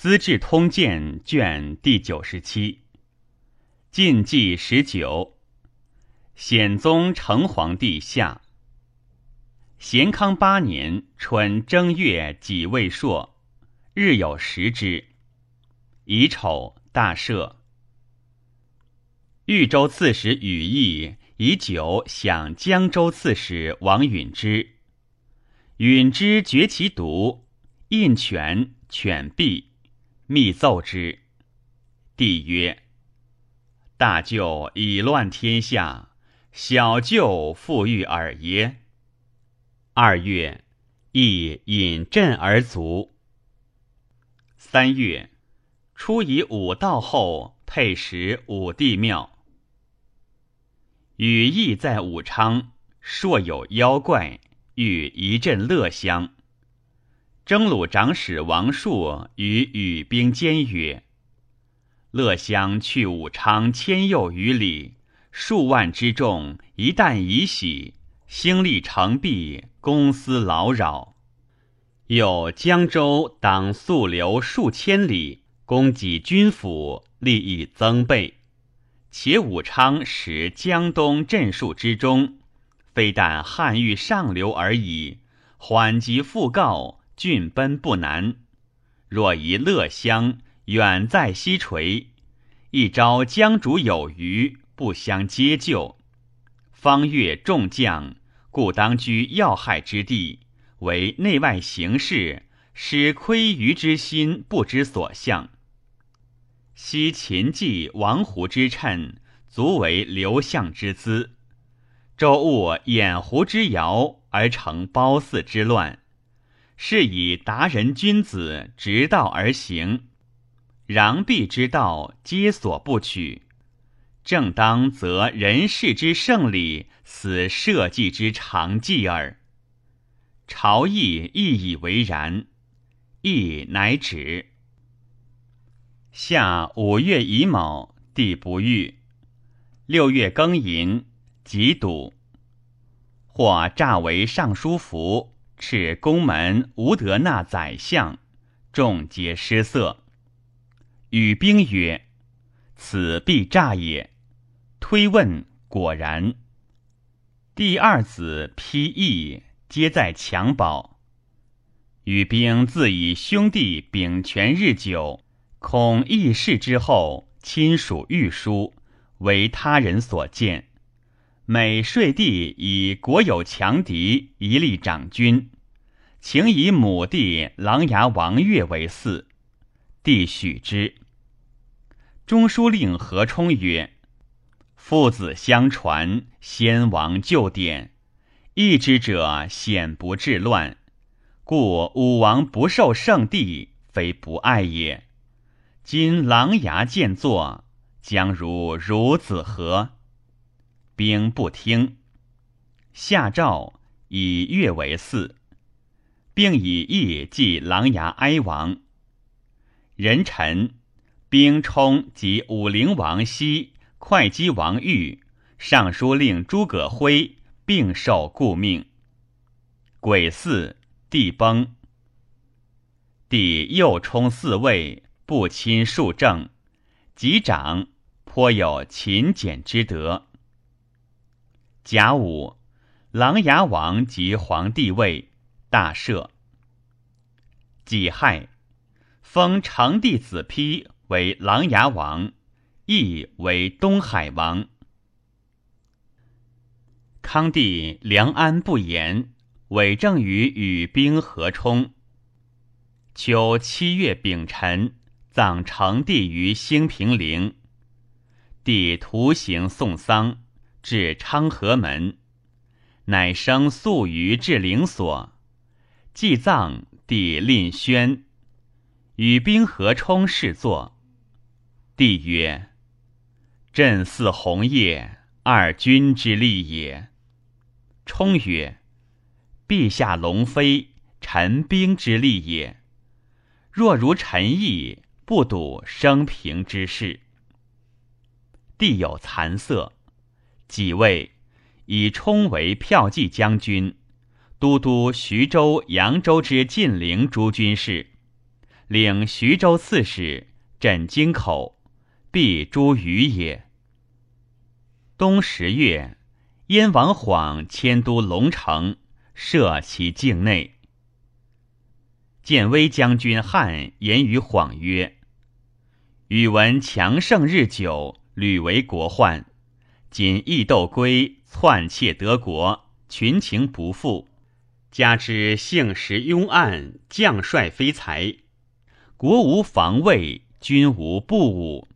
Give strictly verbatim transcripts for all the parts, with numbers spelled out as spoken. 资治通鉴》卷第九十七。晋纪十九，显宗成皇帝下。咸康八年春正月己未朔，日有食之。乙丑，大赦。豫州刺史羽翼以酒享江州刺史王允之，允之绝其毒，印犬犬毙，密奏之。帝曰：大舅以乱天下，小舅复欲尔耶？二月，亦引阵而卒。三月，初以武道后，配食武帝庙。羽翼在武昌，朔有妖怪，欲一镇乐乡。征虏长史王述与羽兵间曰：乐乡去武昌千又余里，数万之众，一旦以喜，兴利成弊，公私劳扰。有江州党宿流数千里，供给军府，利益增倍。且武昌使江东镇戍之中，非但汉域上流而已，缓急复告，郡奔不难。若一乐乡远在西陲，一朝江主有余，不相接救。方越众将，故当居要害之地，为内外形势，使亏余之心不知所向。昔秦季王胡之谶，足为刘项之资。周务掩胡之谣，而成褒姒之乱，是以达人君子直道而行，攘臂之道皆所不取。正当则人世之胜理，死社稷之常计耳。朝议亦以为然，亦乃止。夏五月乙卯，帝不遇。六月庚寅，即笃。或诈为尚书服，敕宫门无德纳宰相，众皆失色。羽兵曰：此必诈也。推问，果然。第二子披义，皆在襁褓。羽兵自以兄弟秉权日久，恐义事之后，亲属御书，为他人所见。每税地以国有强敌，一力掌军，请以母弟琅琊王悦为嗣。帝许之。中书令何冲曰：父子相传，先王旧典，义之者显不治乱，故武王不受圣地，非不爱也。今琅琊建作，将如孺子何？兵不听。下诏以越为嗣，并以义继琅琊哀王。壬辰，兵充及武陵王熙、会稽王玉、尚书令诸葛辉并受故命。癸巳，帝崩。帝又充嗣位，不亲庶政，及长，颇有勤俭之德。甲午，琅琊王即皇帝位，大赦。己亥，封成帝子丕为琅琊王，义为东海王。康帝梁安不言，委政于羽兵何冲。秋七月丙辰，葬成帝于兴平陵。帝徒行送丧，至昌河门，乃生宿于至陵所。祭葬，帝吝轩，羽兵何冲侍坐。帝曰：朕似红叶，二君之力也。冲曰：陛下龙飞，臣兵之力也。若如臣意，不睹生平之事。帝有惭色。己未，以冲为骠骑将军，都督徐州、扬州之晋陵诸军事，领徐州刺史，镇京口，必诛于也。冬十月，燕王晃迁都龙城，设其境内。建威将军汉言于晃曰：宇文强盛日久，屡为国患，仅易斗归，篡窃德国，群情不复，加之性时庸暗，将帅非才，国无防卫，军无布武。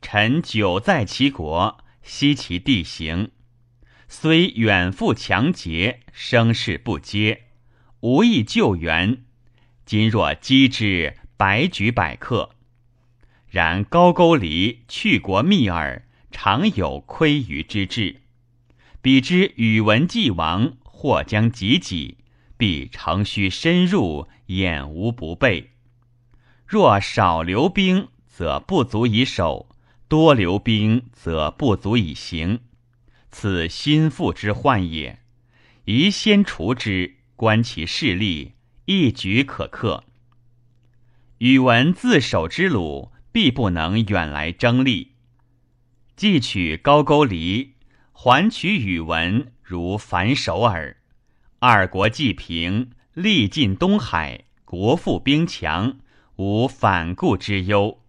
臣久在其国，悉其地形，虽远赴强节，声势不接，无意救援。今若击之，百举百克。然高句丽去国密耳，常有窥于之志，彼之宇文既亡，或将及己，必乘虚深入，掩无不备。若少留兵，则不足以守；多留兵，则不足以行。此心腹之患也，宜先除之，观其势力，一举可克。宇文自守之鲁，必不能远来争利。既取高句丽，还取宇文，如反手耳。二国既平，力尽东海，国富兵强，无反顾之忧，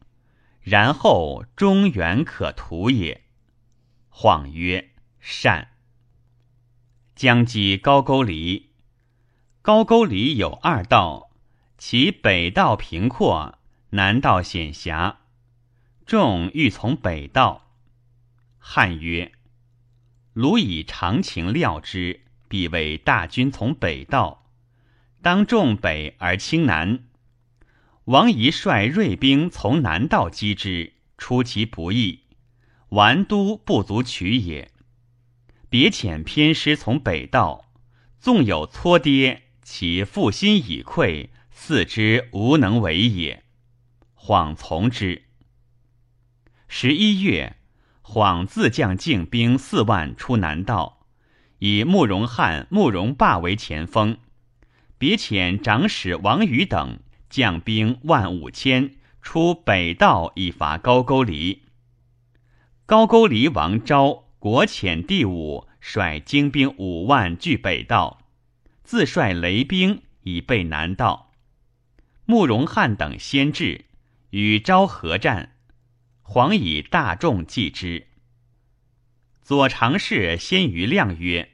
然后中原可图也。晃曰：善。将击高句丽。高句丽有二道，其北道平阔，南道险狭，众欲从北道。汉曰：鲁以常情料之，必谓大军从北道，当众北而轻南。王仪率锐兵从南道击之，出其不意，完都不足取也。别遣偏师从北道，纵有搓跌，其腹心已溃，似之无能为也。晃从之。十一月，晃自将精兵四万出南道，以慕容翰、慕容霸为前锋，别遣长史王宇等将兵万五千出北道，以伐高句丽。高句丽王昭国遣第五，率精兵五万据北道，自率雷兵以备南道。慕容翰等先至，与昭合战，黄以大众继之。左常侍先于亮曰：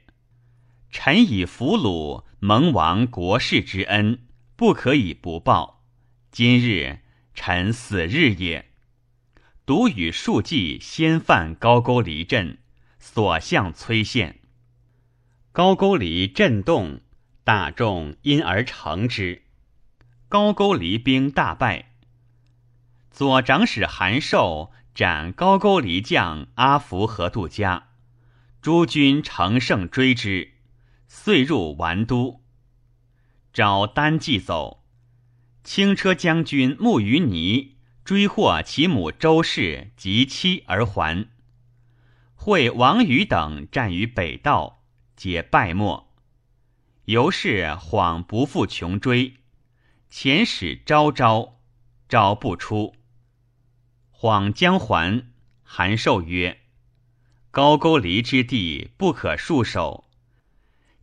臣以俘虏，蒙王国事之恩，不可以不报，今日臣死日也。独与数骑先犯高句丽阵，所向摧陷。高句丽震动，大众因而乘之，高句丽兵大败。左长史韩寿斩高句丽将阿福和杜嘉，诸军乘胜追之，遂入完都。找单骑走，轻车将军慕于尼追获其母周氏及妻而还。会王宇等战于北道，皆败没。由是晃不复穷追，遣使昭昭，昭不出。晃将还，韩寿曰：高句丽之地不可戍守，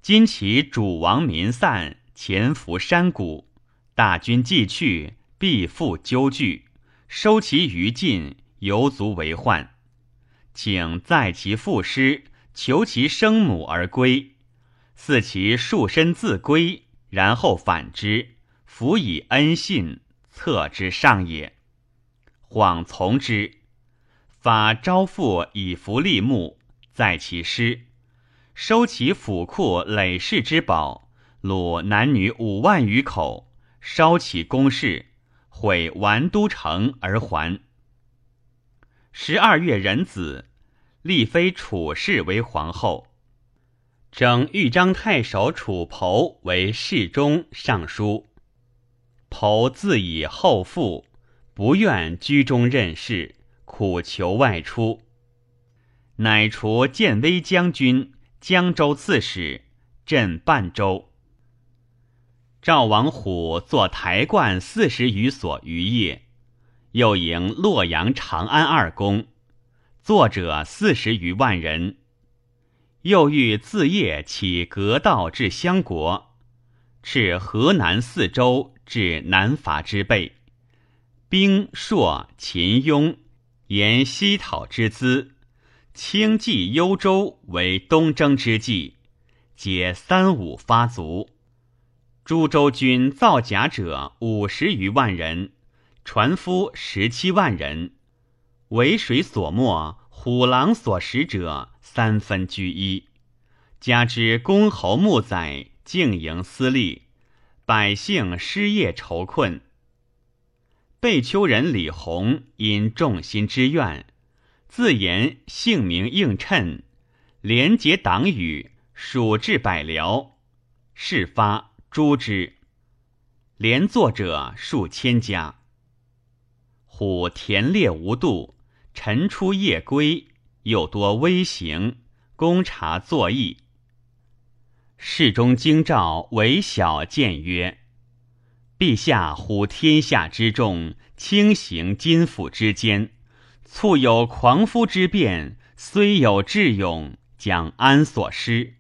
今其主王民散，潜伏山谷，大军既去，必复纠聚，收其余尽，犹足为患。请载其父师，求其生母而归，似其束身自归，然后反之，辅以恩信，策之上也。晃从之，法昭父以服立木，载其师，收其府库累世之宝，掳男女五万余口，烧其宫室，毁完都城而还。十二月壬子，立妃楚氏为皇后，整豫章太守楚侯为侍中、尚书。侯自以后父，不愿居中任事，苦求外出，乃除建威将军、江州刺史，镇半州。赵王虎做台观四十余所余业，又迎洛阳、长安二公，作者四十余万人。又欲自业起革道至襄国，至河南四州，至南伐之备，兵朔、秦、雍沿西讨之资，轻济幽州为东征之计，皆三五发足。诸州军造甲者五十余万人，船夫十七万人，为水所没，虎狼所食者三分居一。加之公侯牧宰竞营私利，百姓失业愁困。贝丘人李弘因众心之怨，自言姓名映衬，连结党羽，属至百僚，事发诛之，连坐者数千家。虎田猎无度，晨出夜归，又多微行，公察作议。侍中京兆韦小谏曰：陛下呼天下之众，轻行金斧之间，促有狂夫之变，虽有智勇，将安所失？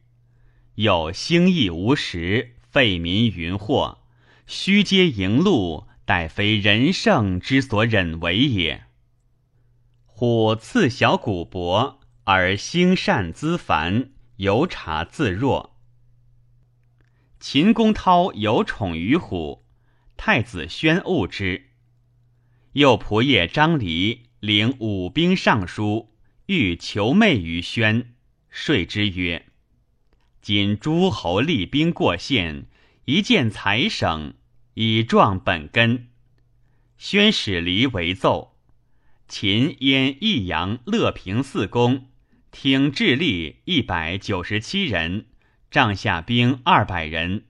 有兴义无时，废民云祸，虚皆营路，殆非人圣之所忍为也。虎赐小古薄，而兴善资繁，犹察自若。秦公涛有宠于虎，太子宣恶之。右仆射张离领武兵上书，欲求媚于宣，说之曰：今诸侯厉兵过县，一见财省，以壮本根。宣使离为奏。秦燕、益阳、乐平四公，听智力一百九十七人，帐下兵二百人，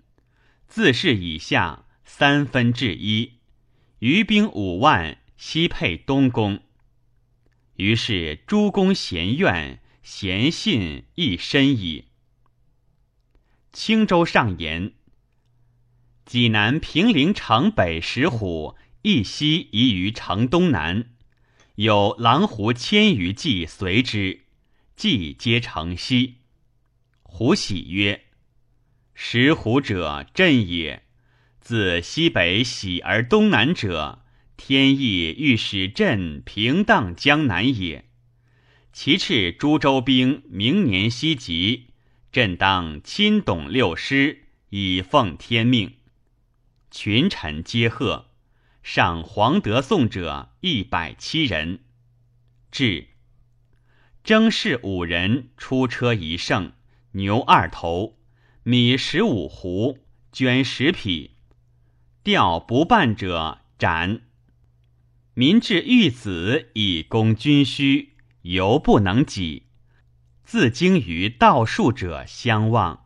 自是以下三分之一，余兵五万，悉配东宫。于是诸公嫌怨，嫌信亦深矣。青州上言：济南平陵城北石虎，一夕移于城东南，有狼狐千余骑随之，骑皆城西。虎喜曰：石虎者，朕也。自西北徙而东南者，天意欲使朕平荡江南也。其斥诸州兵，明年西极，朕当亲董六师，以奉天命。群臣皆贺，赏黄德颂者一百七人。至征士五人，出车一乘，牛二头，米十五斛，绢十匹，调不办者斩。民至玉子以供军需，犹不能给。自经于道术者相望。